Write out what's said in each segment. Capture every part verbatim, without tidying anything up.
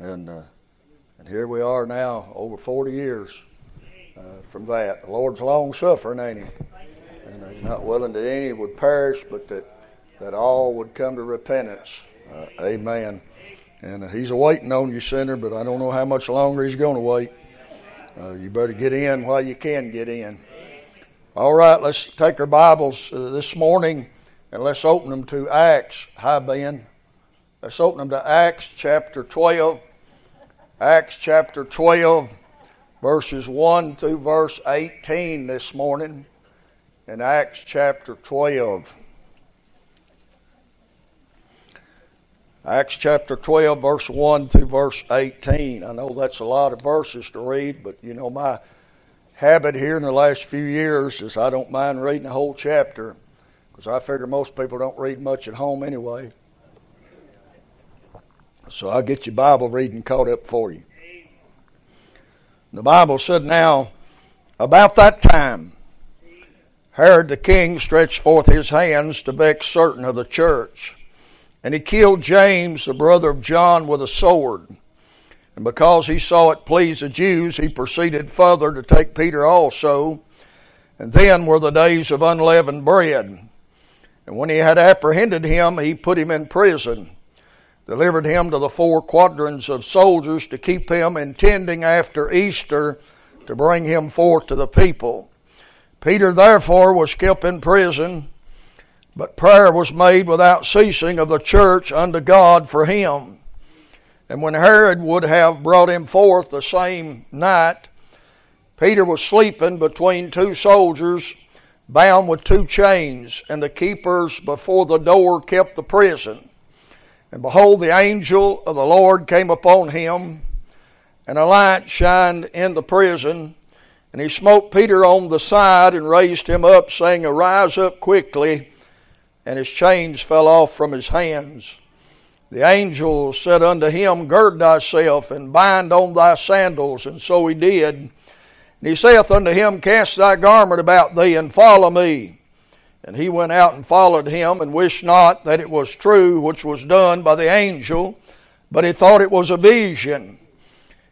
And uh, and here we are now, over forty years uh, from that. The Lord's long-suffering, ain't he? And he's not willing that any would perish, but that, that all would come to repentance. Uh, amen. And uh, he's waiting on you, sinner, but I don't know how much longer he's going to wait. Uh, you better get in while you can get in. All right, let's take our Bibles uh, this morning and let's open them to Acts. Hi, Ben. Let's open them to Acts chapter twelve. Acts chapter twelve, verses one through verse eighteen this morning. In Acts chapter twelve. Acts chapter twelve, verse one through verse eighteen. I know that's a lot of verses to read, but you know my habit here in the last few years is I don't mind reading a whole chapter because I figure most people don't read much at home anyway. So I'll get your Bible reading caught up for you. The Bible said, "Now, about that time, Herod the king stretched forth his hands to vex certain of the church, and he killed James, the brother of John, with a sword. And because he saw it pleased the Jews, he proceeded further to take Peter also. And then were the days of unleavened bread. And when he had apprehended him, he put him in prison, delivered him to the four quadrants of soldiers to keep him, intending after Easter to bring him forth to the people. Peter therefore was kept in prison, but prayer was made without ceasing of the church unto God for him. And when Herod would have brought him forth the same night, Peter was sleeping between two soldiers, bound with two chains, and the keepers before the door kept the prison. And behold, the angel of the Lord came upon him, and a light shined in the prison. And he smote Peter on the side and raised him up, saying, Arise up quickly. And his chains fell off from his hands. The angel said unto him, Gird thyself, and bind on thy sandals. And so he did. And he saith unto him, Cast thy garment about thee, and follow me. And he went out and followed him, and wished not that it was true which was done by the angel, but he thought it was a vision.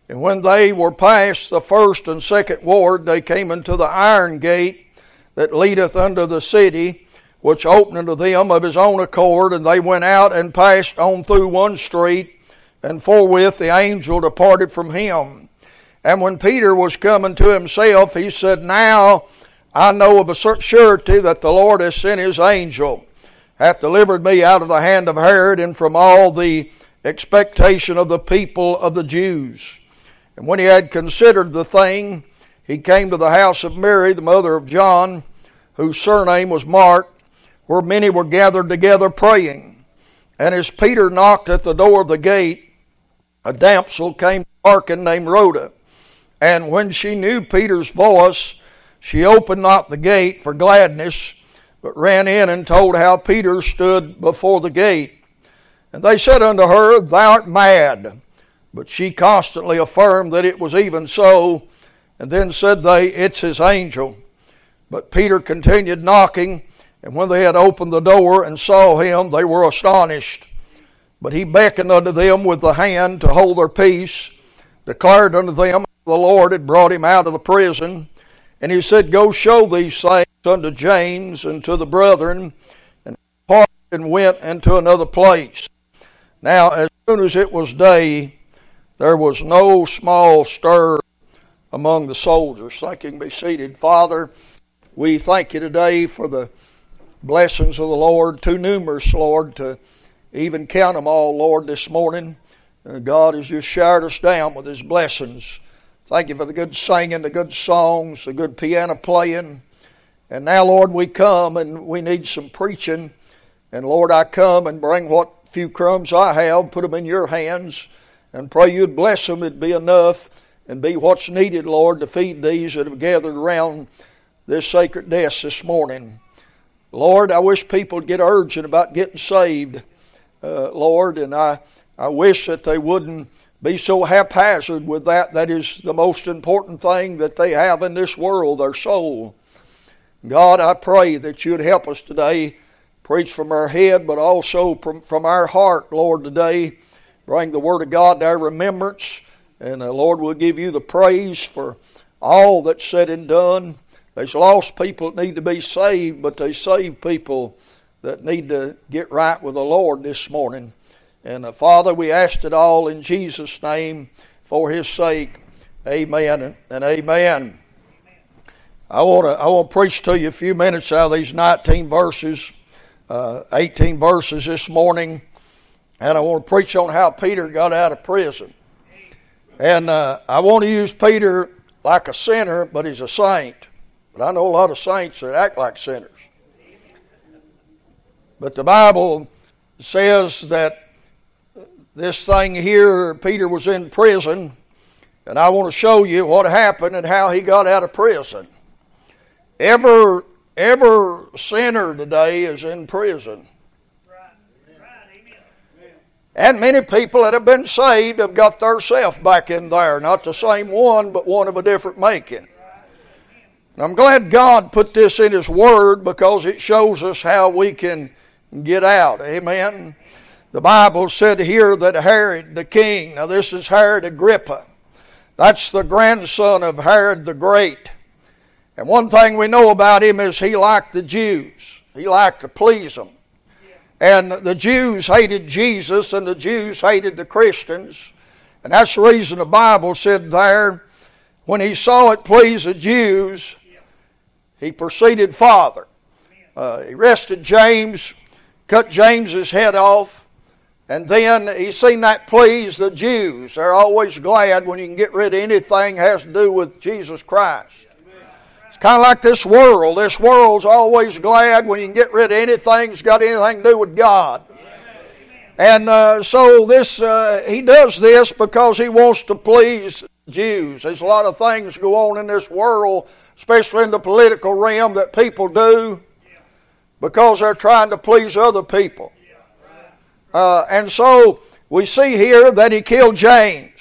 And when they were past the first and second ward, they came unto the iron gate that leadeth unto the city, which opened unto them of his own accord, and they went out and passed on through one street, and forthwith the angel departed from him. And when Peter was coming to himself, he said, Now I know of a surety that the Lord hath sent his angel, hath delivered me out of the hand of Herod, and from all the expectation of the people of the Jews. And when he had considered the thing, he came to the house of Mary, the mother of John, whose surname was Mark, where many were gathered together praying. And as Peter knocked at the door of the gate, a damsel came to hearken named Rhoda. And when she knew Peter's voice, she opened not the gate for gladness, but ran in and told how Peter stood before the gate. And they said unto her, Thou art mad. But she constantly affirmed that it was even so. And then said they, It's his angel. But Peter continued knocking, and when they had opened the door and saw him, they were astonished. But he beckoned unto them with the hand to hold their peace, declared unto them the Lord had brought him out of the prison. And he said, Go show these things unto James and to the brethren. And he departed and went into another place. Now as soon as it was day, there was no small stir among the soldiers." Thank you, can be seated. Father, we thank you today for the blessings of the Lord, too numerous, Lord, to even count them all, Lord, this morning. Uh, God has just showered us down with His blessings. Thank you for the good singing, the good songs, the good piano playing. And now, Lord, we come and we need some preaching. And, Lord, I come and bring what few crumbs I have, put them in your hands, and pray you'd bless them. It'd be enough and be what's needed, Lord, to feed these that have gathered around this sacred desk this morning. Lord, I wish people would get urgent about getting saved, uh, Lord, and I, I wish that they wouldn't be so haphazard with that. That is the most important thing that they have in this world, their soul. God, I pray that you'd help us today, preach from our head, but also from, from our heart, Lord, today, bring the Word of God to our remembrance. And the Lord will give you the praise for all that's said and done. There's lost people that need to be saved, but they saved people that need to get right with the Lord this morning. And uh, Father, we ask it all in Jesus' name for His sake. Amen and amen. I want to I want to preach to you a few minutes out of these nineteen verses, uh, eighteen verses this morning. And I want to preach on how Peter got out of prison. And uh, I want to use Peter like a sinner, but he's a saint. But I know a lot of saints that act like sinners. But the Bible says that this thing here, Peter was in prison, and I want to show you what happened and how he got out of prison. Ever, ever sinner today is in prison. And many people that have been saved have got theirself back in there. Not the same one, but one of a different making. And I'm glad God put this in His Word because it shows us how we can get out. Amen. The Bible said here that Herod the king, now this is Herod Agrippa. That's the grandson of Herod the Great. And one thing we know about him is he liked the Jews. He liked to please them. And the Jews hated Jesus, and the Jews hated the Christians. And that's the reason the Bible said there, when he saw it please the Jews, he proceeded farther. Uh, he arrested James, cut James's head off, and then he seen that pleased the Jews. They're always glad when you can get rid of anything that has to do with Jesus Christ. It's kind of like this world. This world's always glad when you can get rid of anything that's got anything to do with God. And uh, so this uh, he does this because he wants to please Jews. There's a lot of things go on in this world, especially in the political realm, that people do because they're trying to please other people. Uh, and so we see here that he killed James.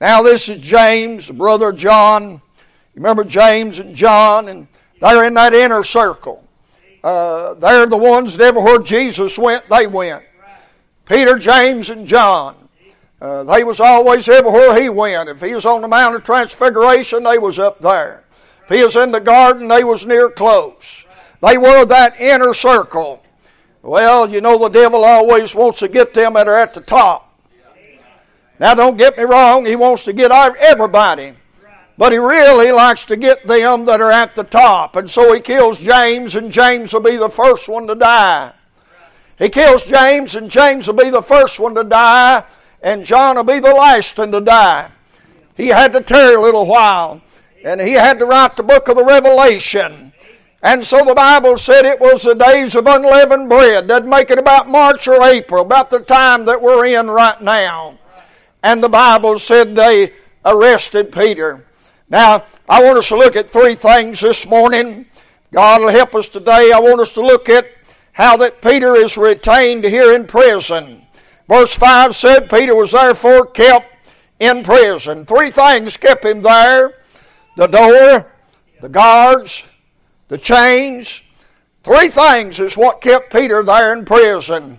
Now this is James, brother John. You remember James and John, and they're in that inner circle. Uh, they're the ones that everywhere Jesus went, they went. Peter, James, and John. Uh, they was always everywhere he went. If he was on the Mount of Transfiguration, they was up there. If he was in the garden, they was near close. They were that inner circle. Well, you know the devil always wants to get them that are at the top. Now don't get me wrong, he wants to get everybody. But he really likes to get them that are at the top. And so he kills James, and James will be the first one to die. He kills James, and James will be the first one to die, and John will be the last one to die. He had to tarry a little while, and he had to write the book of the Revelation. And so the Bible said it was the days of unleavened bread. That'd make it about March or April, about the time that we're in right now. And the Bible said they arrested Peter. Now, I want us to look at three things this morning. God will help us today. I want us to look at how that Peter is retained here in prison. Verse five said, Peter was therefore kept in prison. Three things kept him there. The door, the guards, the chains. Three things is what kept Peter there in prison.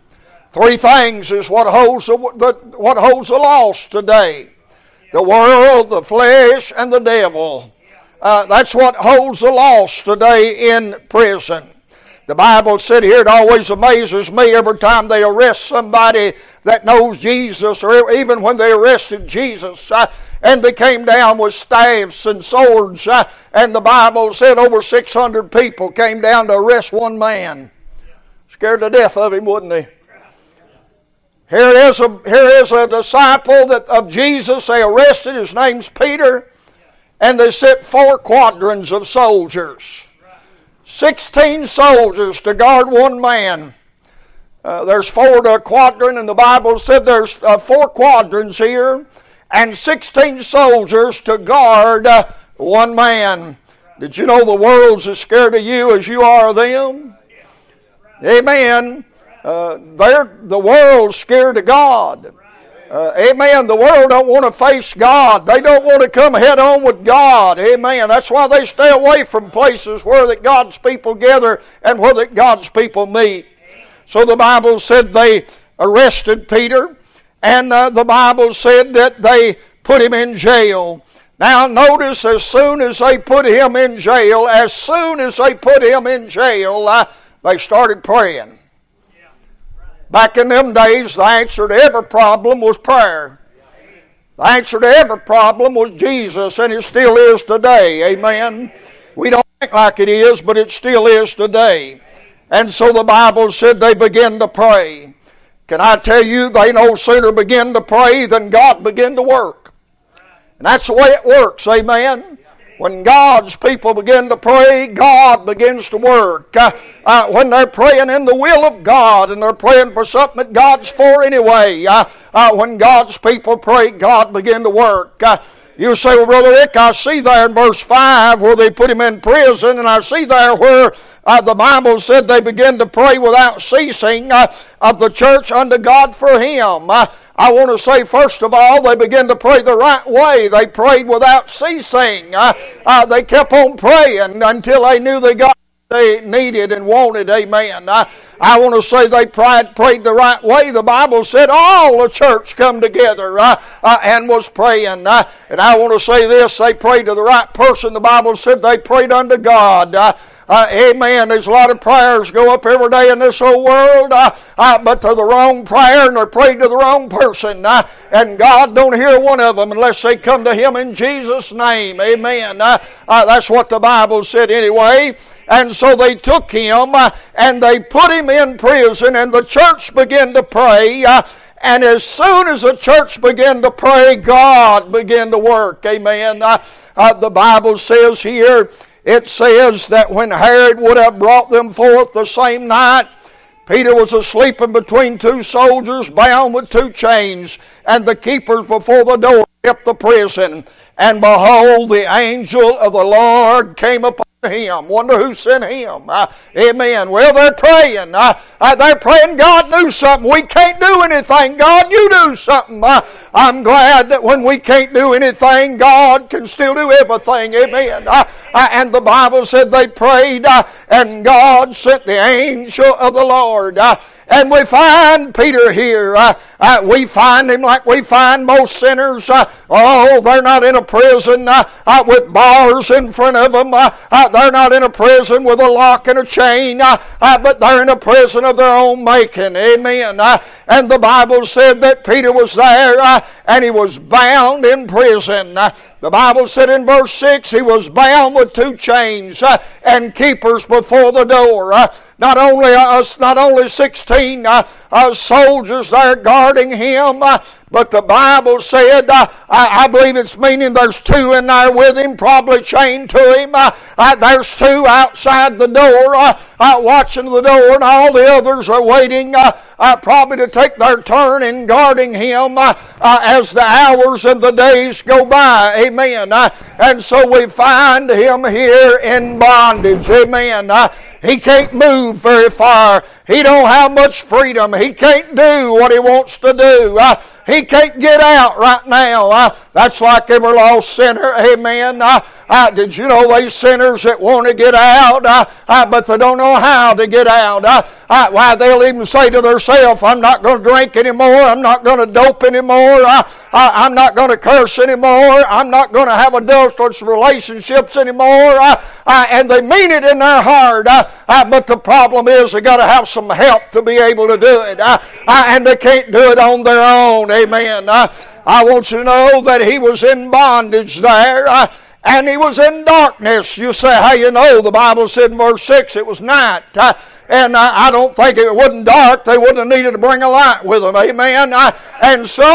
Three things is what holds the, what holds the lost today. The world, the flesh, and the devil. Uh, that's what holds the lost today in prison. The Bible said here, it always amazes me every time they arrest somebody that knows Jesus, or even when they arrested Jesus, uh, and they came down with staves and swords, uh, and the Bible said over six hundred people came down to arrest one man. Scared to death of him, wouldn't they? Here is a here is a disciple that, of Jesus. They arrested. His name's Peter, and they set four squadrons of soldiers, sixteen soldiers to guard one man. Uh, there's four to a quadrant, and the Bible said there's uh, four quadrants here, and sixteen soldiers to guard uh, one man. Did you know the world's as scared of you as you are of them? Amen. Uh, they're, the world's scared of God. Uh, amen. The world don't want to face God. They don't want to come head on with God. Amen. That's why they stay away from places where that God's people gather and where that God's people meet. So the Bible said they arrested Peter, and uh, the Bible said that they put him in jail. Now notice, as soon as they put him in jail, as soon as they put him in jail, uh, they started praying. Yeah, right. Back in them days, the answer to every problem was prayer. Yeah. The answer to every problem was Jesus, and it still is today. Amen. We don't act like it is, but it still is today. And so the Bible said they began to pray. Can I tell you, they no sooner began to pray than God began to work. And that's the way it works, amen? When God's people begin to pray, God begins to work. Uh, uh, when they're praying in the will of God, and they're praying for something that God's for anyway, uh, uh, when God's people pray, God begin to work. Uh, you say, well, Brother Rick, I see there in verse five where they put him in prison, and I see there where Uh, the Bible said they began to pray without ceasing uh, of the church unto God for him. Uh, I want to say, first of all, they began to pray the right way. They prayed without ceasing. Uh, uh, they kept on praying until they knew they got what they needed and wanted. Amen. Uh, I want to say they prayed, prayed the right way. The Bible said all the church come together uh, uh, and was praying. Uh, and I want to say this, they prayed to the right person. The Bible said they prayed unto God. Uh, Uh, amen. There's a lot of prayers go up every day in this whole world, uh, uh, but they're the wrong prayer and they're prayed to the wrong person. Uh, and God don't hear one of them unless they come to Him in Jesus' name. Amen. Uh, uh, that's what the Bible said anyway. And so they took him uh, and they put him in prison, and the church began to pray. Uh, and as soon as the church began to pray, God began to work. Amen. Uh, uh, the Bible says here, it says that when Herod would have brought them forth the same night, Peter was asleep in between two soldiers, bound with two chains, and the keepers before the door kept the prison. And behold, the angel of the Lord came upon him. Wonder who sent him. Uh, amen. Well, they're praying. Uh, uh, they're praying God do something. We can't do anything. God, you do something. Uh, I'm glad that when we can't do anything, God can still do everything. Amen. Uh, uh, and the Bible said they prayed uh, and God sent the angel of the Lord. Uh, And we find Peter here. Uh, uh, we find him like we find most sinners. Uh, oh, they're not in a prison uh, uh, with bars in front of them. Uh, uh, they're not in a prison with a lock and a chain. Uh, uh, but they're in a prison of their own making. Amen. Uh, and the Bible said that Peter was there uh, and he was bound in prison. Uh, The Bible said in verse six, he was bound with two chains uh, and keepers before the door. Uh, not only us, not only sixteen uh, uh, soldiers there guarding him, uh, but the Bible said, uh, I, I believe it's meaning there's two in there with him, probably chained to him. Uh, uh, there's two outside the door, uh, uh, watching the door, and all the others are waiting uh, uh, probably to take their turn in guarding him uh, uh, as the hours and the days go by. Amen. Uh, and so we find him here in bondage. Amen. Uh, He can't move very far. He don't have much freedom. He can't do what he wants to do. Uh, he can't get out right now. Uh, that's like every lost sinner. Amen. Uh, uh, did you know these sinners that want to get out, uh, uh, but they don't know how to get out? Uh, uh, why, they'll even say to themselves, I'm not going to drink anymore. I'm not going to dope anymore. Uh, uh, I'm not going to curse anymore. I'm not going to have adulterous relationships anymore. Uh, uh, and they mean it in their heart. Uh, Uh, but the problem is they got to have some help to be able to do it. Uh, uh, and they can't do it on their own. Amen. Uh, I want you to know that he was in bondage there. Uh, and he was in darkness. You say, how you know? The Bible said in verse six it was night. Uh, and uh, I don't think if it wasn't dark, they wouldn't have needed to bring a light with them. Amen. Uh, and so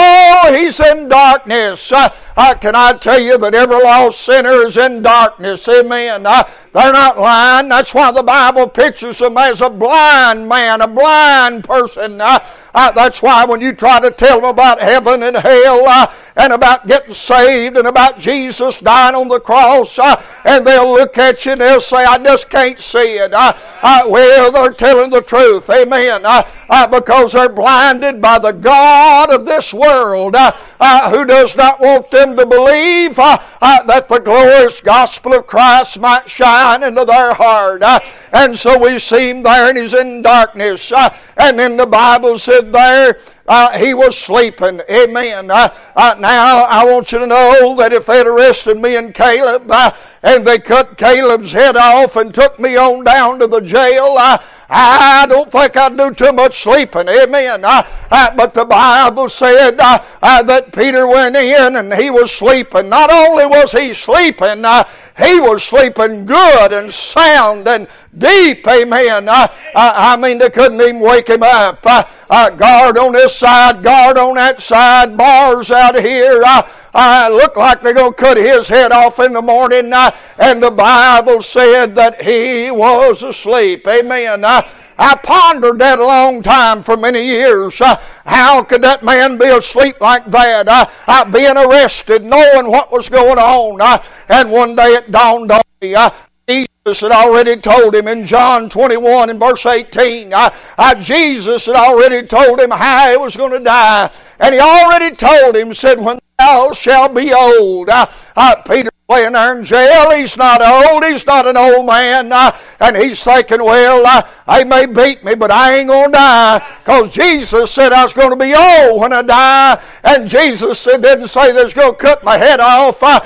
he's in darkness. Uh, Uh, can I tell you that every lost sinner is in darkness? Amen. Uh, they're not lying. That's why the Bible pictures them as a blind man, a blind person. Uh, uh, that's why when you try to tell them about heaven and hell uh, and about getting saved and about Jesus dying on the cross, uh, and they'll look at you and they'll say, I just can't see it. Uh, uh, well, they're telling the truth. Amen. Uh, uh, because they're blinded by the God of this world uh, uh, who does not want them to believe uh, uh, that the glorious gospel of Christ might shine into their heart. Uh, and so we see him there and he's in darkness. Uh, and then the Bible said there, Uh, he was sleeping. Amen. Uh, uh, now, I want you to know that if they'd arrested me and Caleb uh, and they cut Caleb's head off and took me on down to the jail, I, I don't think I'd do too much sleeping. Amen. Uh, uh, but the Bible said uh, uh, that Peter went in and he was sleeping. Not only was he sleeping, uh, he was sleeping good and sound and deep. Amen. Uh, I, I mean, they couldn't even wake him up. Uh, uh, guard on this side, guard on that side, bars out here. Uh, uh, looked like they're going to cut his head off in the morning. Uh, and the Bible said that he was asleep. Amen. Uh, I pondered that a long time for many years. Uh, how could that man be asleep like that? Uh, uh, being arrested, knowing what was going on. Uh, and one day it dawned on me. Uh, Jesus had already told him in John twenty-one and verse eighteen. Uh, uh, Jesus had already told him how he was going to die. And he already told him, said, when thou shalt be old. Uh, uh, Peter laying there in jail. He's not old. He's not an old man. Uh, and he's thinking, well, uh, they may beat me, but I ain't going to die. Because Jesus said I was going to be old when I die. And Jesus said, didn't say they was going to cut my head off. Uh,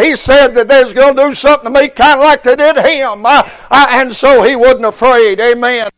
He said that they was going to do something to me kind of like they did him. Uh, uh, and so he wasn't afraid. Amen.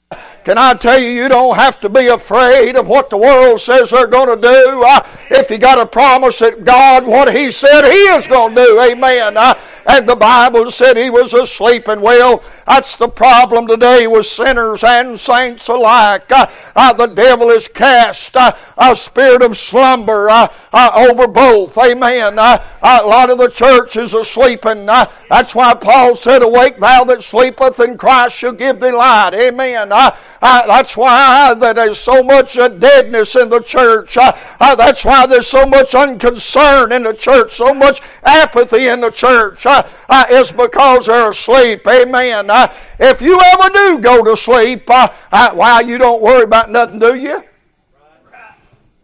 Can I tell you, you don't have to be afraid of what the world says they're going to do. Uh, if you got a promise that God, what He said He is going to do. Amen. Uh, and the Bible said He was asleep. And well, that's the problem today with sinners and saints alike. Uh, uh, the devil has cast uh, a spirit of slumber uh, uh, over both. Amen. Uh, uh, a lot of the church is asleep. And uh, that's why Paul said, awake thou that sleepeth, and Christ shall give thee light. Amen. Uh, Uh, that's why uh, there's so much uh, deadness in the church. Uh, uh, that's why there's so much unconcern in the church, so much apathy in the church. Uh, uh, it's because they're asleep. Amen. Uh, if you ever do go to sleep, uh, uh, why, you don't worry about nothing, do you?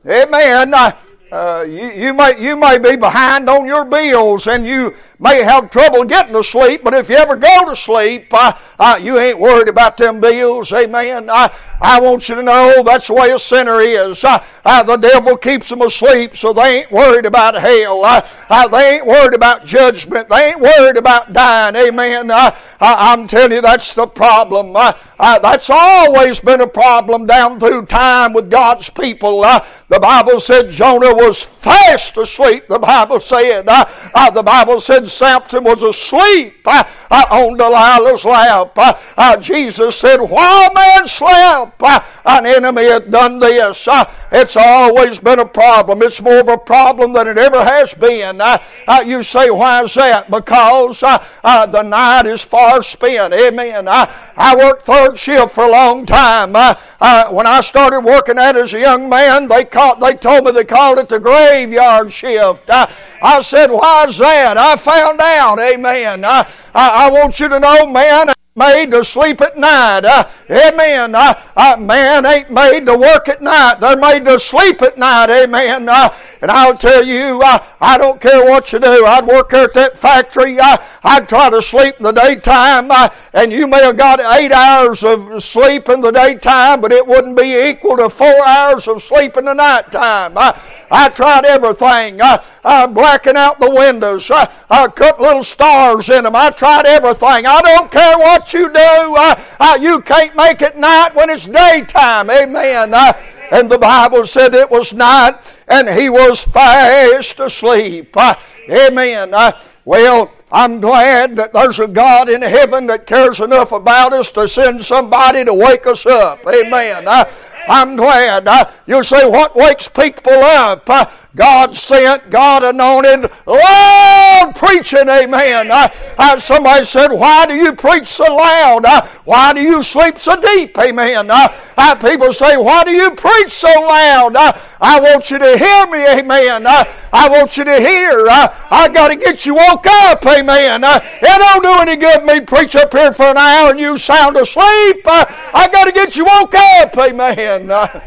Amen. Uh, Uh, you, you may you may be behind on your bills, and you may have trouble getting to sleep. But if you ever go to sleep, uh, uh, you ain't worried about them bills. Amen. I I want you to know that's the way a sinner is. Uh, uh, the devil keeps them asleep, so they ain't worried about hell. Uh, uh, they ain't worried about judgment. They ain't worried about dying. Amen. Uh, I, I'm telling you, that's the problem. Uh, uh, that's always been a problem down through time with God's people. Uh, the Bible said Jonah was fast asleep, the Bible said. Uh, uh, the Bible said Samson was asleep uh, uh, on Delilah's lap. Uh, uh, Jesus said, while man slept, uh, an enemy had done this. Uh, it's always been a problem. It's more of a problem than it ever has been. Uh, uh, you say, why is that? Because uh, uh, the night is far spent. Amen. Uh, I worked third shift for a long time. Uh, uh, when I started working at it as a young man, they caught, they told me they called it the graveyard shift. I, I said, why is that? I found out, amen. I, I, I want you to know, man, made to sleep at night. Uh, amen. Uh, uh, man ain't made to work at night. They're made to sleep at night. Amen. Uh, and I'll tell you, uh, I don't care what you do. I'd work there at that factory. Uh, I'd try to sleep in the daytime. Uh, and you may have got eight hours of sleep in the daytime, but it wouldn't be equal to four hours of sleep in the nighttime. Uh, I tried everything. I, I blacking out the windows. I, I cut little stars in them. I tried everything. I don't care what you do, uh, uh, you can't make it night when it's daytime. Amen. Uh, and the Bible said it was night and he was fast asleep. Uh, amen. Uh, well, I'm glad that there's a God in heaven that cares enough about us to send somebody to wake us up. Amen. Uh, I'm glad. Uh, you say, what wakes people up? Uh, God sent, God anointed, loud preaching, amen. Uh, uh, somebody said, why do you preach so loud? Uh, why do you sleep so deep, amen? Uh, uh, people say, why do you preach so loud? Uh, I want you to hear me, amen. Uh, I want you to hear. Uh, I got to get you woke up, amen. Uh, it don't do any good me preach up here for an hour and you sound asleep. Uh, I got to get you woke up, amen. Uh,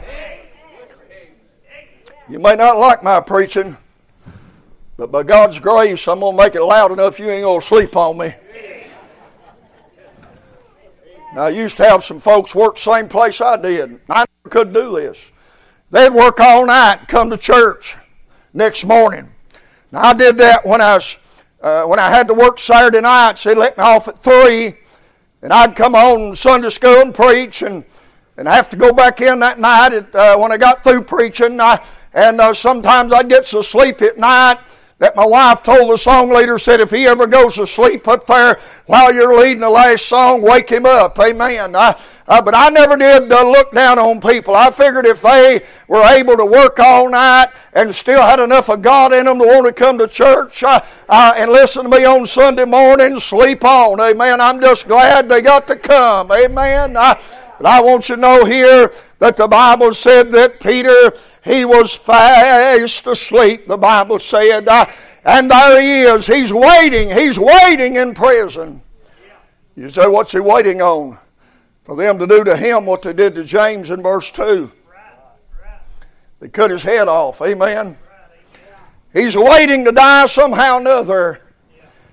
You may not like my preaching, but by God's grace, I'm going to make it loud enough you ain't going to sleep on me. Now, I used to have some folks work the same place I did. I never could do this. They'd work all night and come to church next morning. Now, I did that when I was, uh, when I had to work Saturday nights. They'd let me off at three, and I'd come on Sunday school and preach, and, and I have to go back in that night at, uh, when I got through preaching. I, and uh, sometimes I'd get so sleepy at night that my wife told the song leader, said, if he ever goes to sleep up there while you're leading the last song, wake him up. Amen. I, Uh, but I never did uh, look down on people. I figured if they were able to work all night and still had enough of God in them to want to come to church uh, uh, and listen to me on Sunday morning, sleep on. Amen. I'm just glad they got to come. Amen. I, but I want you to know here that the Bible said that Peter, he was fast asleep, the Bible said. Uh, and there he is. He's waiting. He's waiting in prison. You say, what's he waiting on? For them to do to him what they did to James in verse two. They cut his head off. Amen. He's waiting to die somehow or another.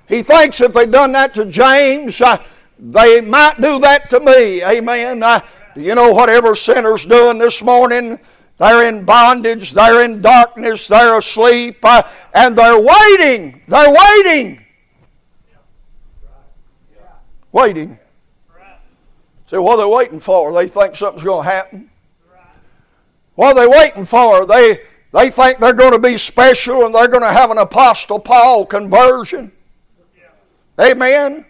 He thinks if they'd done that to James, uh, they might do that to me. Amen. Uh, you know, whatever sinner's doing this morning, they're in bondage, they're in darkness, they're asleep, uh, and they're waiting. They're waiting. Waiting. See, what are they waiting for? They think something's going to happen. What are they waiting for? They, they think they're going to be special and they're going to have an Apostle Paul conversion. Amen?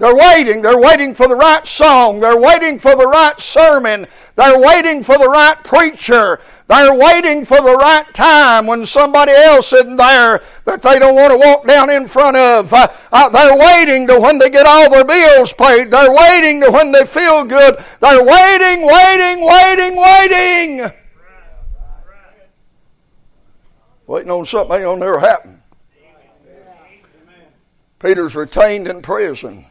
They're waiting. They're waiting for the right song. They're waiting for the right sermon. They're waiting for the right preacher. They're waiting for the right time when somebody else isn't there that they don't want to walk down in front of. Uh, uh, they're waiting to when they get all their bills paid. They're waiting to when they feel good. They're waiting, waiting, waiting, waiting. Right, right. Waiting on something ain't going to never happen. Amen. Peter's retained in prison.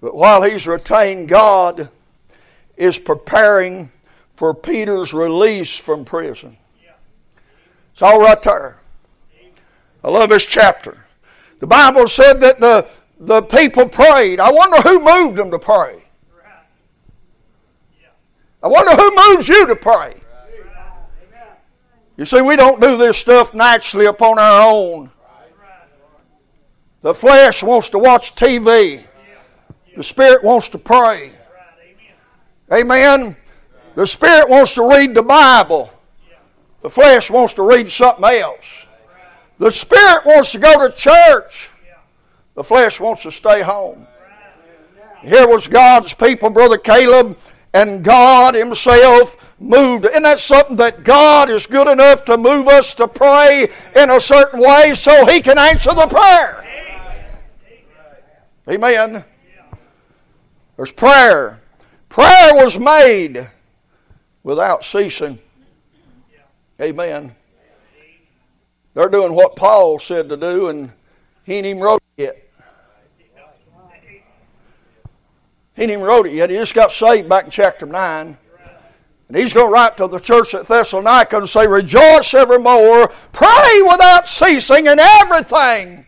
But while he's retained, God is preparing for Peter's release from prison. It's all right there. I love this chapter. The Bible said that the, the people prayed. I wonder who moved them to pray. I wonder who moves you to pray. You see, we don't do this stuff naturally upon our own. The flesh wants to watch T V. The Spirit wants to pray. Amen. The Spirit wants to read the Bible. The flesh wants to read something else. The Spirit wants to go to church. The flesh wants to stay home. Here was God's people, Brother Caleb, and God Himself moved. Isn't that something that God is good enough to move us to pray in a certain way so He can answer the prayer? Amen. There's prayer. Prayer was made without ceasing. Amen. They're doing what Paul said to do, and he ain't even wrote it yet. He ain't even wrote it yet. He just got saved back in chapter nine. And he's going to write to the church at Thessalonica and say, rejoice evermore, pray without ceasing, in everything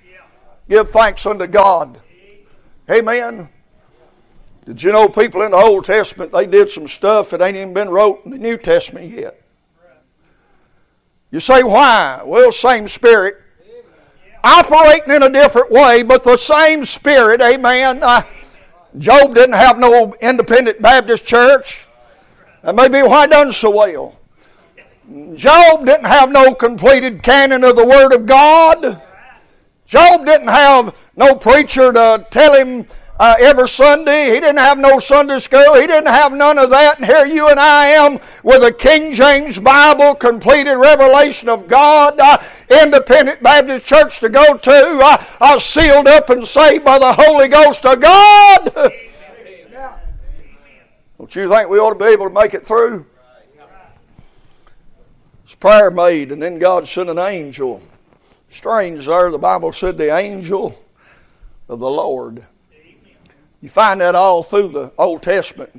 give thanks unto God. Amen. Did you know people in the Old Testament, they did some stuff that ain't even been wrote in the New Testament yet? You say, why? Well, same Spirit. Operating in a different way, but the same Spirit, amen. Uh, Job didn't have no independent Baptist church. That may be why he done so well. Job didn't have no completed canon of the Word of God. Job didn't have no preacher to tell him Uh, every Sunday. He didn't have no Sunday school. He didn't have none of that. And here you and I am with a King James Bible, completed revelation of God, uh, independent Baptist church to go to, uh, uh, sealed up and saved by the Holy Ghost of God. Amen. Don't you think we ought to be able to make it through? It's prayer made, and then God sent an angel. Strange there, the Bible said the angel of the Lord. You find that all through the Old Testament.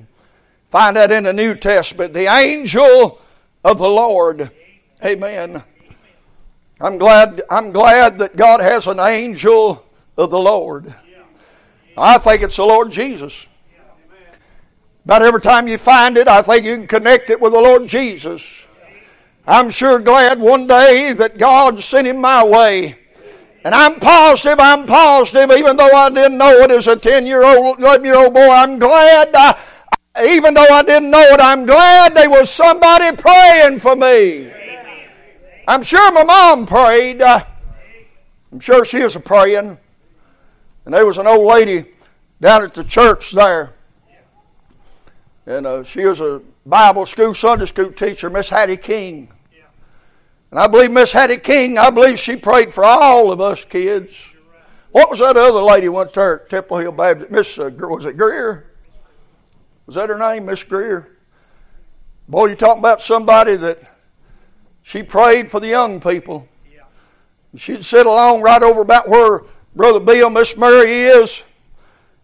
Find that in the New Testament. The angel of the Lord. Amen. I'm glad, I'm glad that God has an angel of the Lord. I think it's the Lord Jesus. About every time you find it, I think you can connect it with the Lord Jesus. I'm sure glad one day that God sent him my way. And I'm positive, I'm positive, even though I didn't know it as a ten-year-old, eleven-year-old boy, I'm glad, I, even though I didn't know it, I'm glad there was somebody praying for me. I'm sure my mom prayed. I'm sure she was praying. And there was an old lady down at the church there. And uh, she was a Bible school, Sunday school teacher, Miss Hattie King. And I believe Miss Hattie King, I believe she prayed for all of us kids. What was that other lady went there at Temple Hill Baptist? Miss, uh, was it Greer? Was that her name, Miss Greer? Boy, you're talking about somebody that she prayed for the young people. And she'd sit along right over about where Brother Bill, Miss Murray is.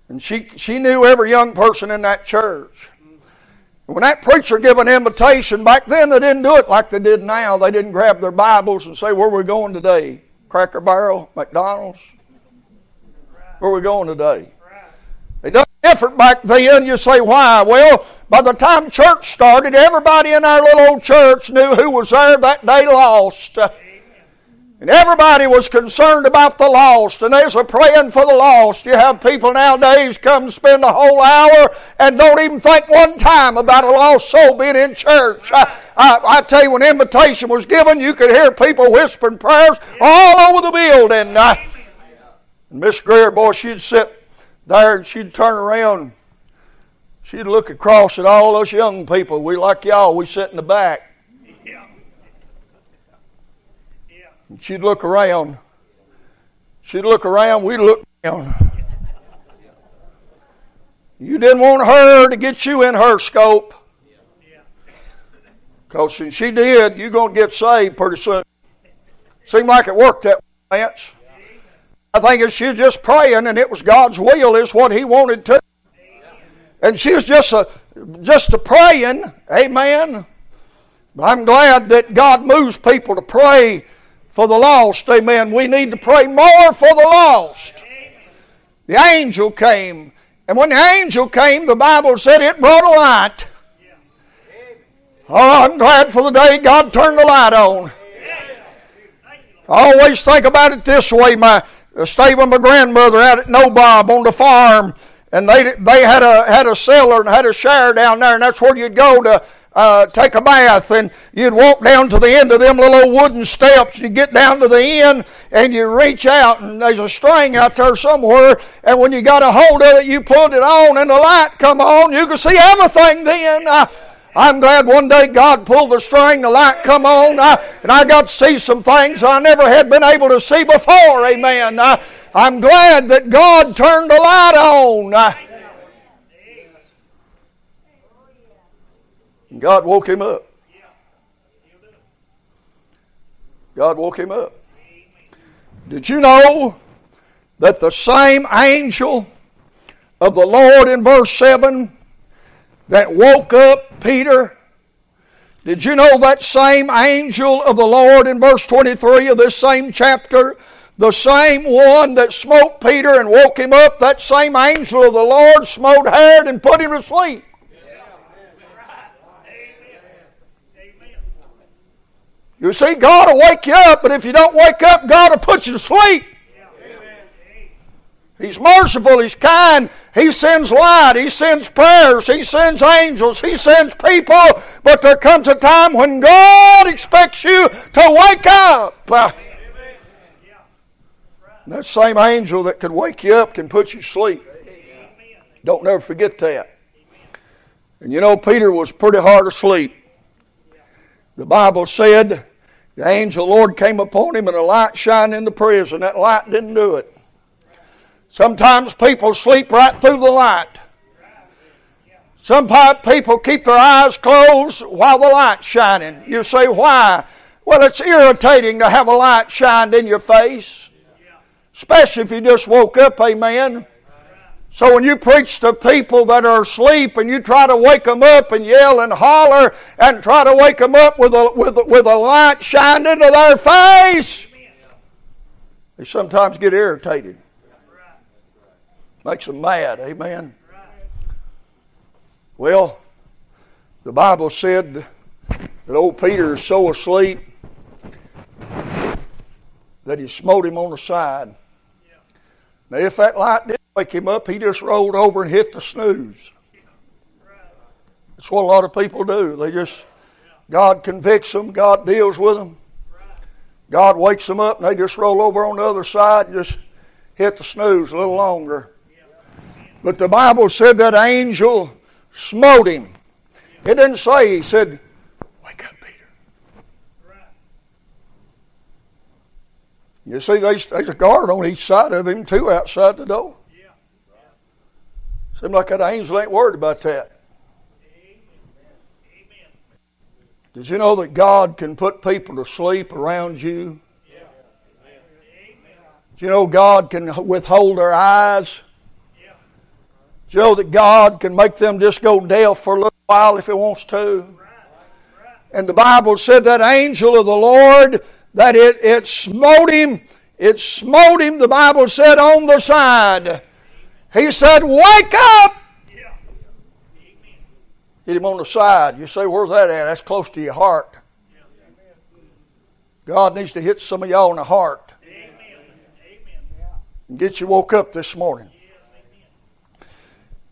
And she, she knew every young person in that church. When that preacher gave an invitation, back then they didn't do it like they did now. They didn't grab their Bibles and say, where are we going today? Cracker Barrel, McDonald's? Where are we going today? They done different back then. You say, why? Well, by the time church started, everybody in our little old church knew who was there that day lost. And everybody was concerned about the lost, and there's a praying for the lost. You have people nowadays come spend a whole hour and don't even think one time about a lost soul being in church. I, I, I tell you, when invitation was given, you could hear people whispering prayers all over the building. And Miss Greer, boy, she'd sit there and she'd turn around. She'd look across at all us young people. We, like y'all, we sit in the back. And she'd look around. She'd look around. We'd look down. You didn't want her to get you in her scope. Because since she did, you're going to get saved pretty soon. Seemed like it worked that way, Lance. I think she was just praying, and it was God's will. It's what he wanted to. And she was just a, just a praying. Amen. But I'm glad that God moves people to pray for the lost, amen. We need to pray more for the lost. The angel came. And when the angel came, the Bible said it brought a light. Oh, I'm glad for the day God turned the light on. I always think about it this way. My uh, Steve and my grandmother out at Nobob on the farm, and they they had a had a cellar and had a shower down there, and that's where you'd go to Uh, take a bath, and you'd walk down to the end of them little old wooden steps. You get down to the end and you reach out, and there's a string out there somewhere, and when you got a hold of it, you pulled it on and the light come on. You could see everything then. I, I'm glad one day God pulled the string, the light come on, I, and I got to see some things I never had been able to see before, amen. I, I'm glad that God turned the light on. I, God woke him up. God woke him up. Did you know that the same angel of the Lord in verse seven that woke up Peter, did you know that same angel of the Lord in verse twenty-three of this same chapter, the same one that smote Peter and woke him up, that same angel of the Lord smote Herod and put him to sleep? You see, God will wake you up, but if you don't wake up, God will put you to sleep. Amen. He's merciful. He's kind. He sends light. He sends prayers. He sends angels. He sends people. But there comes a time when God expects you to wake up. And that same angel that could wake you up can put you to sleep. Don't never forget that. And you know, Peter was pretty hard asleep. The Bible said the angel of the Lord came upon him and a light shined in the prison. That light didn't do it. Sometimes people sleep right through the light. Some people keep their eyes closed while the light's shining. You say, why? Well, it's irritating to have a light shined in your face, especially if you just woke up, amen. So when you preach to people that are asleep and you try to wake them up and yell and holler and try to wake them up with a, with a, with a light shined into their face, they sometimes get irritated. Makes them mad, amen. Well, the Bible said that old Peter is so asleep that he smote him on the side. Now, if that light didn't wake him up, he just rolled over and hit the snooze. That's what a lot of people do. They just, God convicts them, God deals with them. God wakes them up and they just roll over on the other side and just hit the snooze a little longer. But the Bible said that angel smote him. It didn't say, he said, wake up, Peter. You see, there's a guard on each side of him, two outside the door. Seems like that angel ain't worried about that. Did you know that God can put people to sleep around you? Yeah. Did you know God can withhold their eyes? Yeah. Did you know that God can make them just go deaf for a little while if He wants to? Right. Right. And the Bible said that angel of the Lord, that it, it smote him, it smote him, the Bible said, on the side. He said, wake up! Hit him on the side. You say, where's that at? That's close to your heart. God needs to hit some of y'all in the heart. Amen. And get you woke up this morning.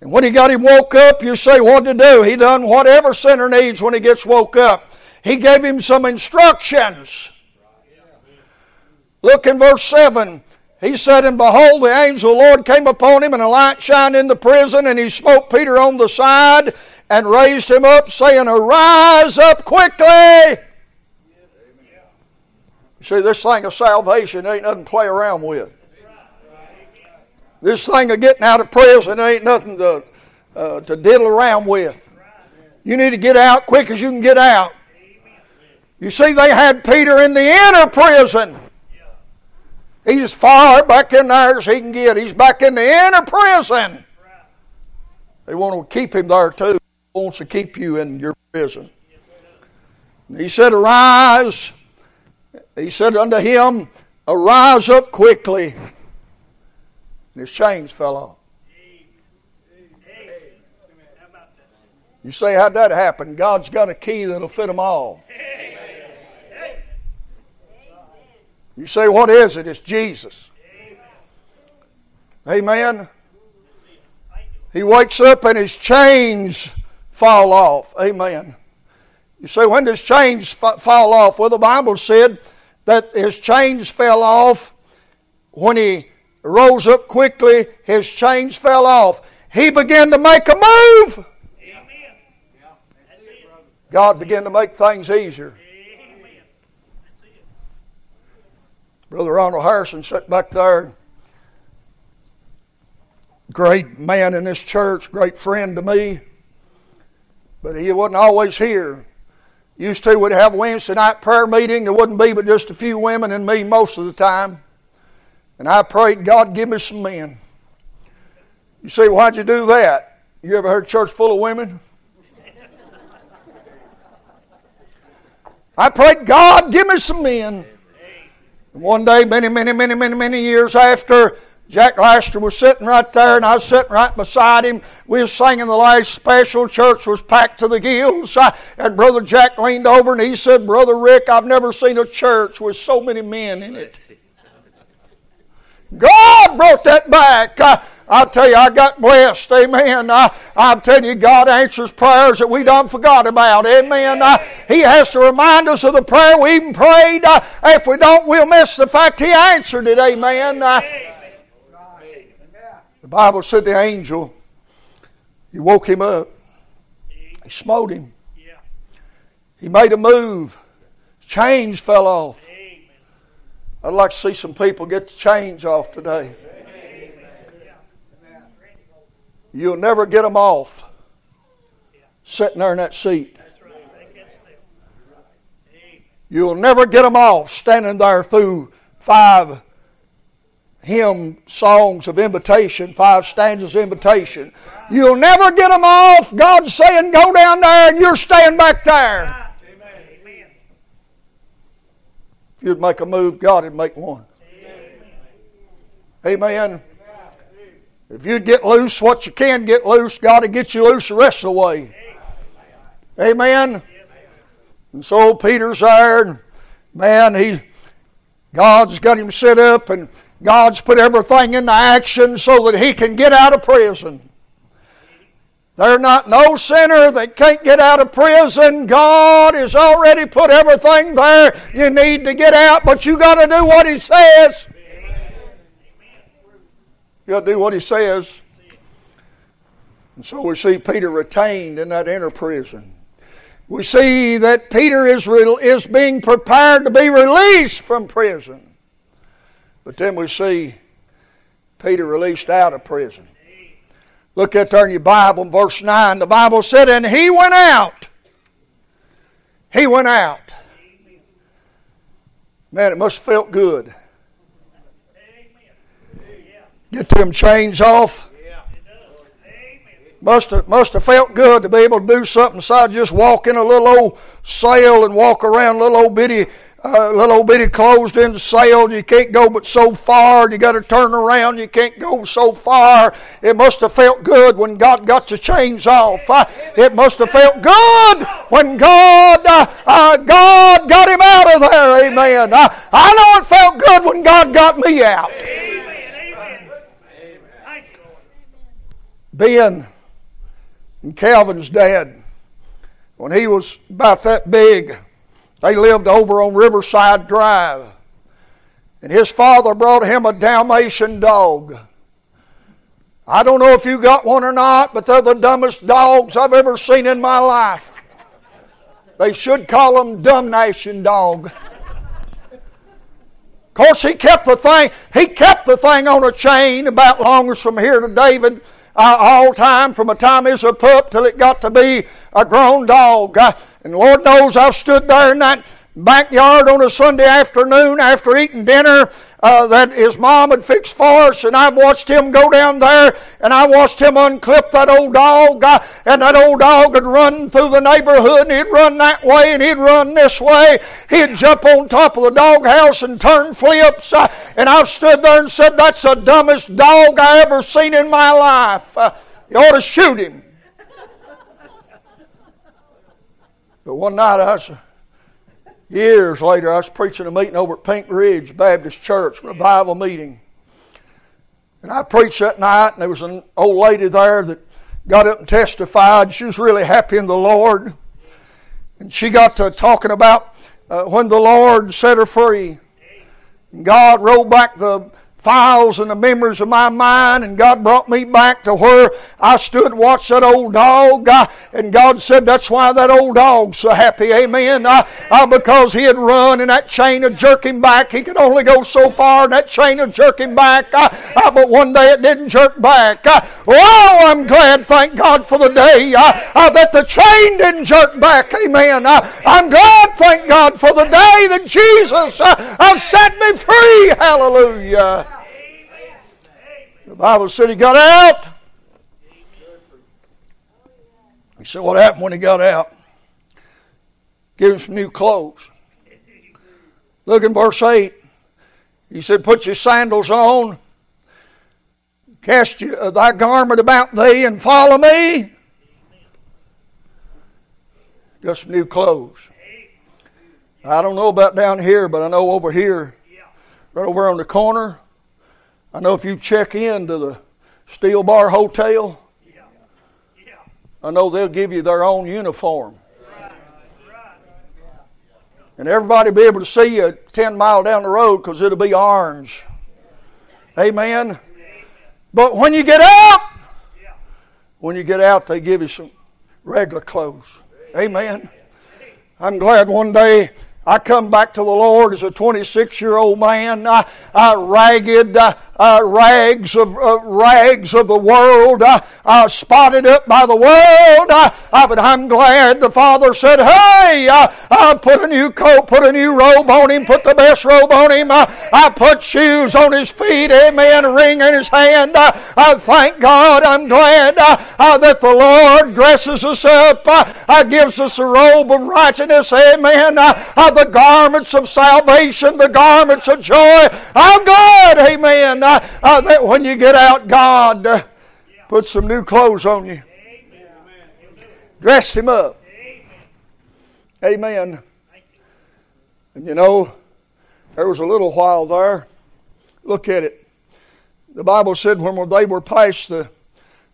And when he got him woke up, you say, what to do? He done whatever sinner needs when he gets woke up. He gave him some instructions. Look in verse seven. He said, and behold, the angel of the Lord came upon him, and a light shined in the prison, and he smote Peter on the side, and raised him up, saying, arise up quickly. Amen. You see, this thing of salvation ain't nothing to play around with. This thing of getting out of prison ain't nothing to, uh, to diddle around with. You need to get out quick as you can get out. You see, they had Peter in the inner prison. He's far back in there as he can get. He's back in the inner prison. They want to keep him there too. Wants to keep you in your prison. And he said, arise. He said unto him, arise up quickly. And his chains fell off. You say, how'd that happen? God's got a key that'll fit them all. You say, what is it? It's Jesus. Amen. He wakes up and his chains fall off. Amen. You say, when does chains f- fall off? Well, the Bible said that his chains fell off when he rose up quickly. His chains fell off. He began to make a move. Amen. God began to make things easier. Amen. Brother Ronald Harrison sat back there. Great man in this church, great friend to me. But he wasn't always here. Used to, we'd have Wednesday night prayer meeting. There wouldn't be but just a few women and me most of the time. And I prayed, God, give me some men. You say, why'd you do that? You ever heard church full of women? I prayed, God, give me some men. And one day, many, many, many, many, many years after, Jack Laster was sitting right there, and I was sitting right beside him. We were singing the last special. Church was packed to the gills. I, and Brother Jack leaned over, and he said, Brother Rick, I've never seen a church with so many men in it. God brought that back. I, I tell you, I got blessed. Amen. I, I'm telling you, God answers prayers that we done forgot about. Amen. I, he has to remind us of the prayer we even prayed. I, if we don't, we'll miss the fact He answered it. Amen. I, The Bible said the angel, he woke him up. He smote him. He made a move. Chains fell off. I'd like to see some people get the chains off today. You'll never get them off sitting there in that seat. You'll never get them off standing there through five hymn songs of invitation, five stanzas of invitation. You'll never get them off. God's saying, go down there, and you're staying back there. Amen. If you'd make a move, God would make one. Amen. Amen. If you get loose, what you can get loose, God will get you loose the rest of the way. Amen? And so Peter's there, and man, he, God's got him set up, and God's put everything into action so that he can get out of prison. There's not no sinner that can't get out of prison. God has already put everything there you need to get out, but you got to do what He says. You got to do what He says. And so we see Peter retained in that inner prison. We see that Peter is, re- is being prepared to be released from prison. But then we see Peter released out of prison. Look at there in your Bible, verse nine. The Bible said, and he went out. He went out. Man, it must have felt good. Get them chains off. Must have, must have felt good to be able to do something besides just walk in a little old sail and walk around a little old bitty Uh, little old bitty closed in sail. You can't go but so far. You got to turn around. You can't go so far. It must have felt good when God got the chains off. Uh, it must have felt good when God uh, uh, God got him out of there. Amen. Uh, I know it felt good when God got me out. Amen. Amen. Ben and Calvin's dad, when he was about that big, they lived over on Riverside Drive. And his father brought him a Dalmatian dog. I don't know if you got one or not, but they're the dumbest dogs I've ever seen in my life. They should call them Dumnation dog. Of course, he kept the thing, he kept the thing on a chain about long as from here to David. Uh, all time, from the time he was a pup till it got to be a grown dog. Uh, and Lord knows I've stood there in that backyard on a Sunday afternoon after eating dinner uh, that his mom had fixed for us, and I've watched him go down there, and I watched him unclip that old dog, uh, and that old dog would run through the neighborhood, and he'd run that way, and he'd run this way. He'd jump on top of the doghouse and turn flips, uh, and I've stood there and said, that's the dumbest dog I ever seen in my life. Uh, you ought to shoot him. But one night I was... Years later, I was preaching a meeting over at Pink Ridge Baptist Church, revival meeting. And I preached that night, and there was an old lady there that got up and testified. She was really happy in the Lord. And she got to talking about uh, when the Lord set her free. And God rolled back the files and the memories of my mind, and God brought me back to where I stood and watched that old dog, I, and God said that's why that old dog's so happy, amen, I, I, because he had run and that chain would jerk him back. He could only go so far and that chain would jerk him back, I, I, but one day it didn't jerk back. I, oh, I'm glad, thank God for the day I, I, that the chain didn't jerk back, amen. I, I'm glad, thank God for the day that Jesus I, I set me free, hallelujah. The Bible said he got out. He said, what happened when he got out? Give him some new clothes. Look in verse eight. He said, put your sandals on. Cast you, uh, thy garment about thee and follow me. Got some new clothes. I don't know about down here, but I know over here, right over on the corner, I know if you check in to the Steel Bar Hotel, yeah. Yeah. I know they'll give you their own uniform. Right. Right. And everybody will be able to see you ten mile down the road because it'll be orange. Amen? Amen. But when you get out, yeah. when you get out, they give you some regular clothes. Amen? I'm glad one day I come back to the Lord as a twenty-six-year-old man. I, I ragged, uh, uh, rags of uh, rags of the world, uh, uh, spotted up by the world. Uh, uh, but I'm glad the Father said, "Hey, uh, I put a new coat, put a new robe on him, put the best robe on him. Uh, I put shoes on his feet, amen. A ring in his hand. Uh, I thank God. I'm glad uh, uh, that the Lord dresses us up. Uh, uh, gives us a robe of righteousness, amen. Uh, uh, the garments of salvation, the garments of joy. I'm glad, amen, I, I, that when you get out, God uh, put some new clothes on you. Dressed him up. Amen. And you know, there was a little while there. Look at it. The Bible said when they were past the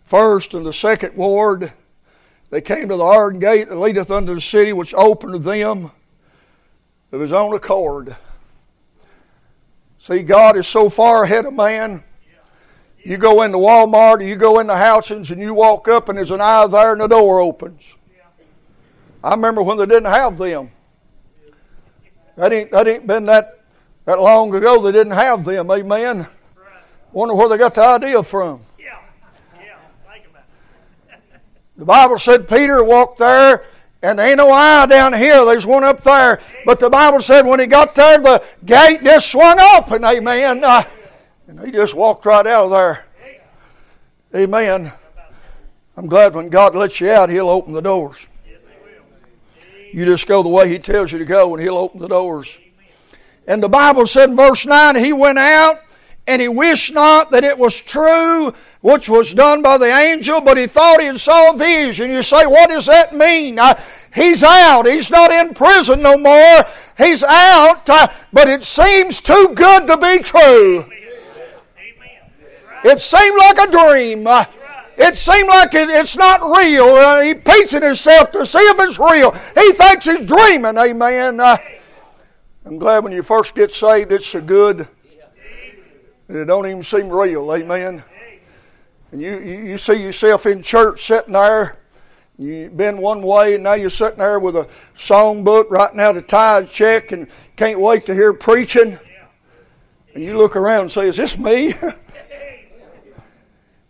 first and the second ward, they came to the iron gate that leadeth unto the city, which opened to them of his own accord. See, God is so far ahead of man. You go into Walmart or you go into Housen's and you walk up and there's an aisle there and the door opens. I remember when they didn't have them. That ain't, that ain't been that, that long ago they didn't have them, amen. Wonder where they got the idea from. Yeah, yeah, think about it. The Bible said Peter walked there, and there ain't no eye down here. There's one up there. But the Bible said when he got there, the gate just swung open, amen. Uh, and he just walked right out of there. Amen. I'm glad when God lets you out, He'll open the doors. You just go the way He tells you to go, and He'll open the doors. And the Bible said in verse nine, He went out, and he wished not that it was true which was done by the angel, but he thought he saw a vision. You say, what does that mean? Uh, he's out. He's not in prison no more. He's out, uh, but it seems too good to be true. It seemed like a dream. Uh, It seemed like it, it's not real. Uh, he pinching himself to see if it's real. He thinks he's dreaming, amen. Uh, I'm glad when you first get saved, it's so good. It don't even seem real, amen. And you, you, you see yourself in church sitting there. You've been one way, and now you're sitting there with a song book writing out a tithe check and can't wait to hear preaching. And you look around and say, is this me?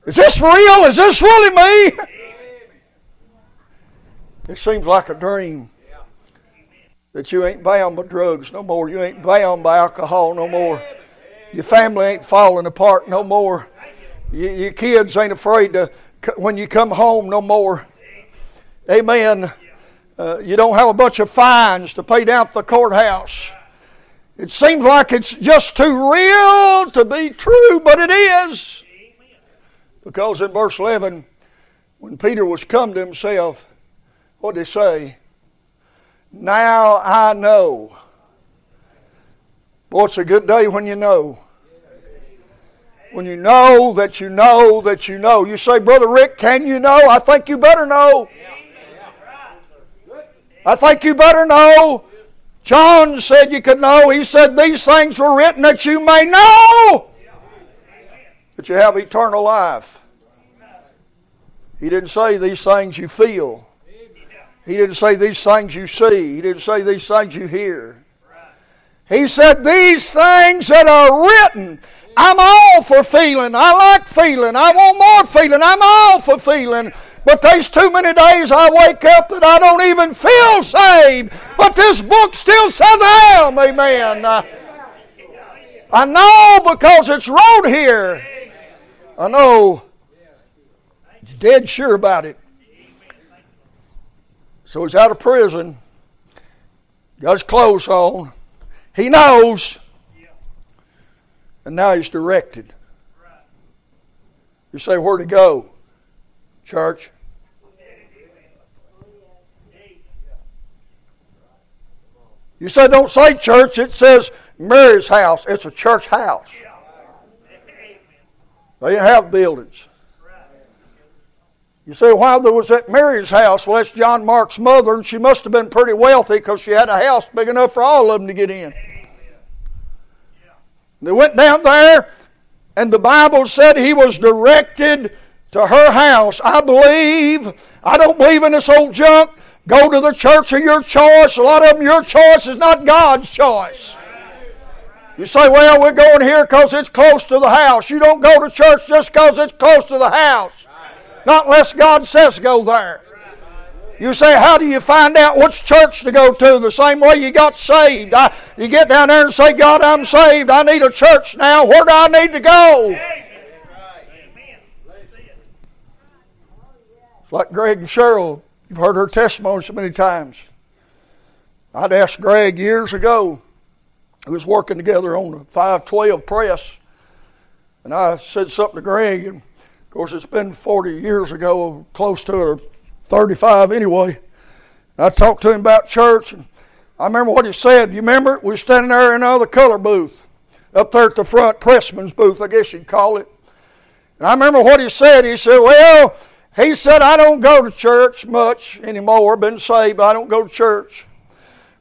Is this real? Is this really me? It seems like a dream that you ain't bound by drugs no more. You ain't bound by alcohol no more. Your family ain't falling apart no more. Your, your kids ain't afraid to when you come home no more. Amen. Uh, you don't have a bunch of fines to pay down at the courthouse. It seems like it's just too real to be true, but it is. Because in verse eleven, when Peter was come to himself, what did he say? Now I know. Boy, it's a good day when you know. When you know that you know that you know. You say, Brother Rick, can you know? I think you better know. I think you better know. John said you could know. He said these things were written that you may know that you have eternal life. He didn't say these things you feel. He didn't say these things you see. He didn't say these things you hear. He said, these things that are written, I'm all for feeling. I like feeling. I want more feeling. I'm all for feeling. But there's too many days I wake up that I don't even feel saved. But this book still says I am. Amen. I, I know because it's wrote here. I know. It's dead sure about it. So he's out of prison. Got his clothes on. He knows, and now he's directed. You say, where to go, church? You say, don't say church. It says Mary's house. It's a church house. They didn't have buildings. You say, why was that Mary's house? Well, that's John Mark's mother, and she must have been pretty wealthy because she had a house big enough for all of them to get in. They went down there, and the Bible said he was directed to her house. I believe, I don't believe in this old junk. Go to the church of your choice. A lot of them, your choice is not God's choice. You say, well, we're going here because it's close to the house. You don't go to church just because it's close to the house. Not unless God says go there. You say, how do you find out which church to go to? The same way you got saved. I, you get down there and say, God, I'm saved. I need a church now. Where do I need to go? It's like Greg and Cheryl. You've heard her testimony so many times. I'd asked Greg years ago, we was working together on the five twelve press, and I said something to Greg, and of course it's been forty years ago, close to it, or thirty-five anyway. I talked to him about church, and I remember what he said. You remember? We were standing there in the color booth, up there at the front, pressman's booth, I guess you'd call it. And I remember what he said. He said, well, he said, I don't go to church much anymore. Been saved, but I don't go to church.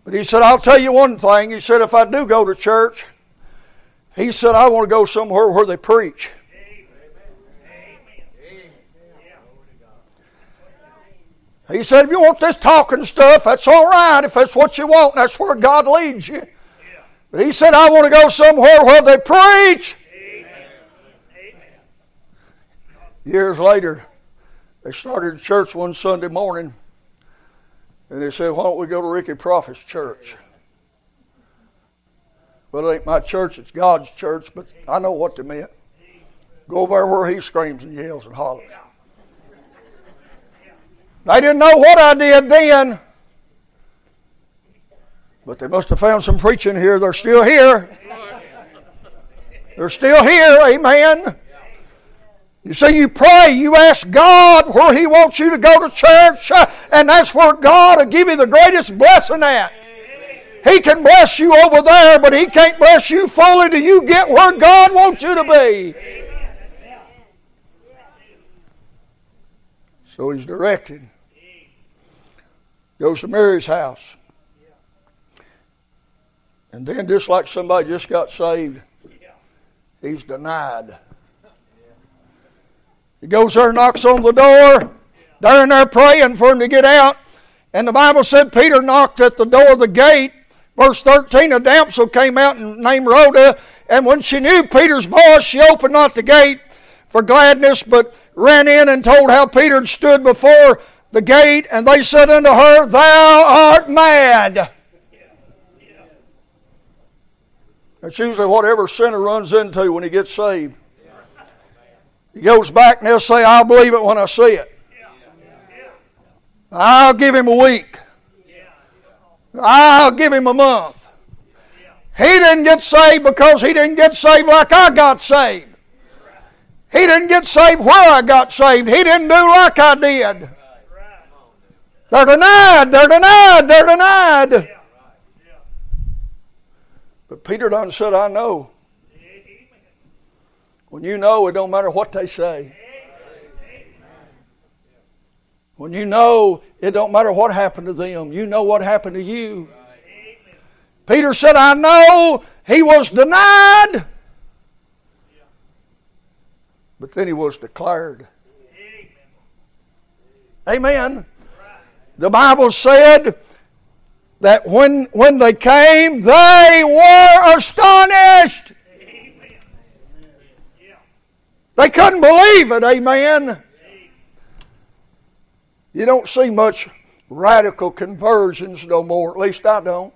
But he said, I'll tell you one thing. He said, if I do go to church, he said, I want to go somewhere where they preach. He said, if you want this talking stuff, that's all right. If that's what you want, that's where God leads you. Yeah. But he said, I want to go somewhere where they preach. Amen. Years later, they started a church one Sunday morning. And they said, why don't we go to Ricky Prophet's church? Well, it ain't my church, it's God's church, but I know what they meant. Go over there where he screams and yells and hollers. They didn't know what I did then, but they must have found some preaching here. They're still here. They're still here, amen. You see, you pray, you ask God where he wants you to go to church, and that's where God will give you the greatest blessing at. He can bless you over there, but he can't bless you fully till you get where God wants you to be. So he's directed. Goes to Mary's house. And then just like somebody just got saved, he's denied. He goes there, knocks on the door. They're in there praying for him to get out. And the Bible said Peter knocked at the door of the gate. Verse thirteen, a damsel came out and named Rhoda. And when she knew Peter's voice, she opened not the gate for gladness, but ran in and told how Peter had stood before the gate, and they said unto her, thou art mad. That's usually what every sinner runs into when he gets saved. He goes back and he'll say, I'll believe it when I see it. I'll give him a week. I'll give him a month. He didn't get saved because he didn't get saved like I got saved. He didn't get saved where I got saved. He didn't do like I did. They're denied, they're denied, they're denied. But Peter done said, I know. When you know, it don't matter what they say. When you know, it don't matter what happened to them. You know what happened to you. Peter said, I know. He was denied. But then he was declared. Amen. The Bible said that when, when they came, they were astonished. They couldn't believe it, amen. You don't see much radical conversions no more, at least I don't.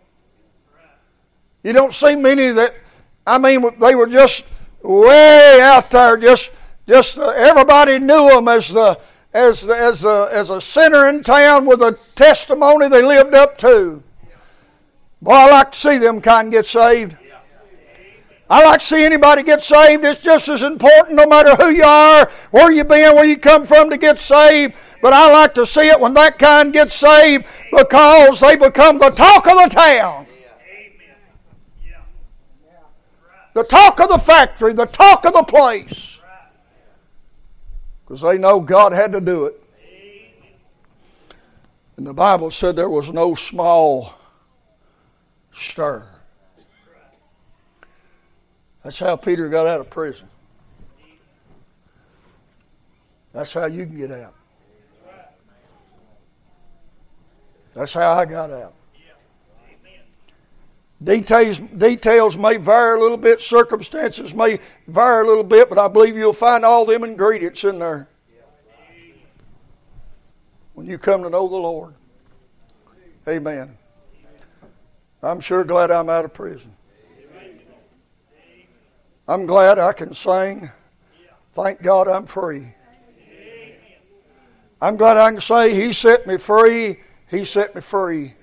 You don't see many that, I mean, they were just way out there, just... Just uh, everybody knew him as the as the, as the, as a sinner in town with a testimony they lived up to. Boy, I like to see them kind get saved. I like to see anybody get saved. It's just as important, no matter who you are, where you been, where you come from, to get saved. But I like to see it when that kind gets saved because they become the talk of the town. The talk of the factory, the talk of the place. Because they know God had to do it. And the Bible said there was no small stir. That's how Peter got out of prison. That's how you can get out. That's how I got out. Details, details may vary a little bit. Circumstances may vary a little bit, but I believe you'll find all them ingredients in there when you come to know the Lord. Amen. I'm sure glad I'm out of prison. I'm glad I can sing. Thank God I'm free. I'm glad I can say He set me free. He set me free.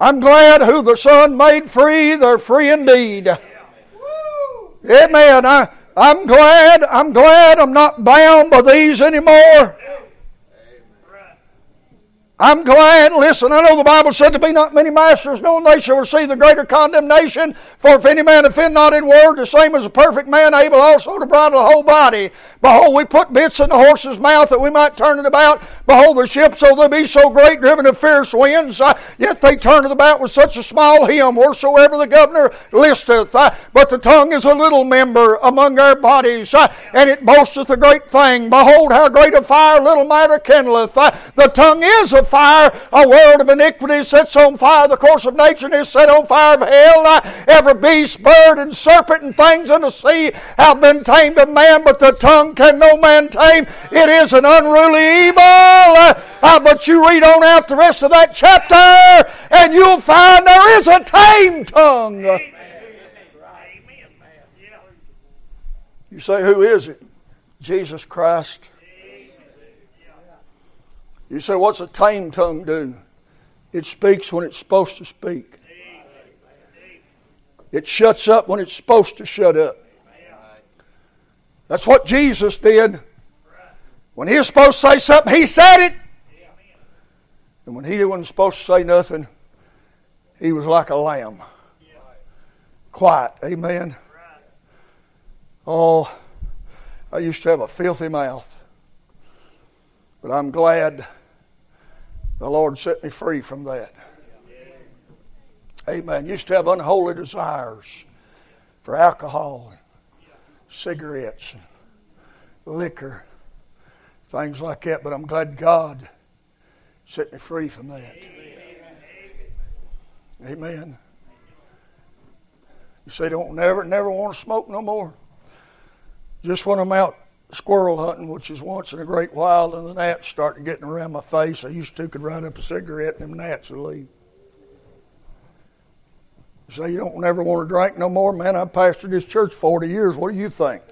I'm glad who the Son made free, they're free indeed. Yeah. Amen. I, I'm glad, I'm glad I'm not bound by these anymore. I'm glad, listen, I know the Bible said there be not many masters, no, they shall receive the greater condemnation. For if any man offend not in word, the same as a perfect man, able also to bridle the whole body. Behold, we put bits in the horse's mouth that we might turn it about. Behold, the ships, though they be so great, driven of fierce winds, uh, yet they turn it about with such a small hem, wheresoever the governor listeth. Uh, but the tongue is a little member among our bodies, uh, and it boasteth a great thing. Behold, how great a fire little matter kindleth. Uh, the tongue is a fire, a world of iniquity sets on fire, the course of nature is set on fire of hell. Every beast, bird, and serpent and things in the sea have been tamed of man, but the tongue can no man tame. It is an unruly evil. Uh, but you read on out the rest of that chapter, and you'll find there is a tamed tongue. Amen. You say, who is it? Jesus Christ. You say, what's a tame tongue do? It speaks when it's supposed to speak. It shuts up when it's supposed to shut up. That's what Jesus did. When he was supposed to say something, he said it. And when he wasn't supposed to say nothing, he was like a lamb. Quiet, amen. Oh, I used to have a filthy mouth. But I'm glad the Lord set me free from that. Amen. Used to have unholy desires for alcohol, cigarettes, liquor, things like that. But I'm glad God set me free from that. Amen. You say, don't never, never want to smoke no more. Just when I'm out squirrel hunting, which is once in a great while, and the gnats started getting around my face. I used to could light up a cigarette and them gnats would leave. You say, you don't never want to drink no more? Man, I pastored this church forty years. What do you think?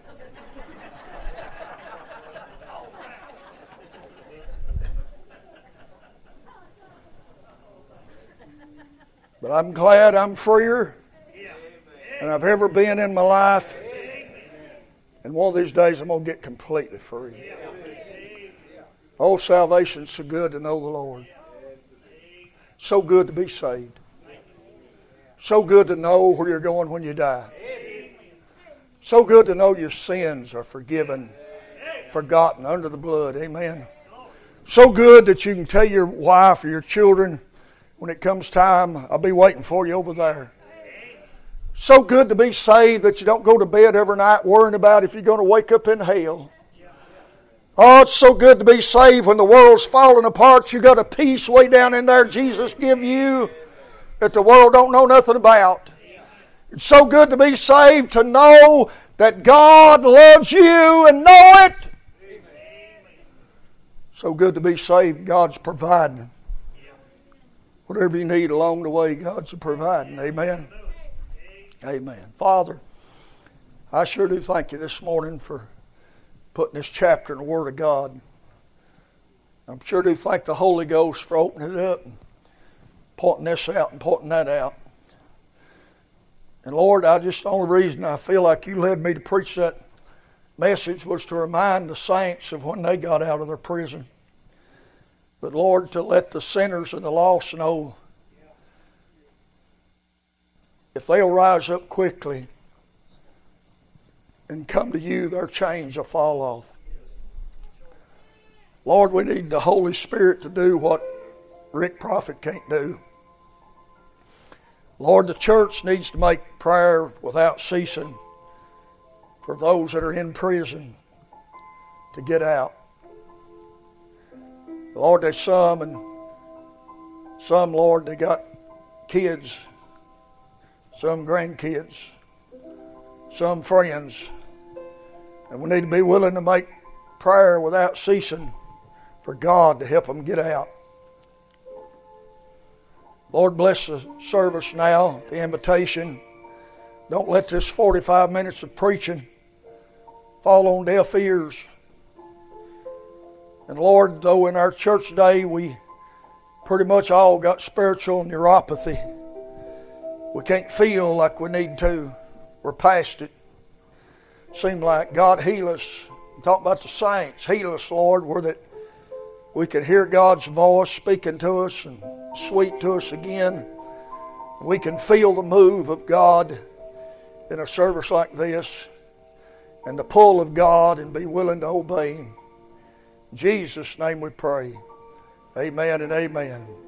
But I'm glad I'm freer than I've ever been in my life. And one of these days I'm going to get completely free. Oh, salvation's so good to know the Lord. So good to be saved. So good to know where you're going when you die. So good to know your sins are forgiven, forgotten under the blood. Amen. So good that you can tell your wife or your children, when it comes time, I'll be waiting for you over there. So good to be saved that you don't go to bed every night worrying about if you're going to wake up in hell. Oh, it's so good to be saved when the world's falling apart. You got a peace way down in there Jesus give you that the world don't know nothing about. It's so good to be saved to know that God loves you and know it. So good to be saved, God's providing. Whatever you need along the way, God's providing. Amen. Amen. Father, I sure do thank you this morning for putting this chapter in the Word of God. I sure do thank the Holy Ghost for opening it up and pointing this out and pointing that out. And Lord, I just the only reason I feel like you led me to preach that message was to remind the saints of when they got out of their prison. But Lord, to let the sinners and the lost know if they'll rise up quickly and come to you, their chains will fall off. Lord, we need the Holy Spirit to do what Rick Prophet can't do. Lord, the church needs to make prayer without ceasing for those that are in prison to get out. Lord, there's some, and some, Lord, they got kids, some grandkids, some friends. And we need to be willing to make prayer without ceasing for God to help them get out. Lord, bless the service now, the invitation. Don't let this forty-five minutes of preaching fall on deaf ears. And Lord, though in our church today we pretty much all got spiritual neuropathy. We can't feel like we need to. We're past it. Seemed like God heal us. Talk about the saints. Heal us, Lord, where that we could hear God's voice speaking to us and sweet to us again. We can feel the move of God in a service like this and the pull of God and be willing to obey Him. In Jesus' name we pray. Amen and amen.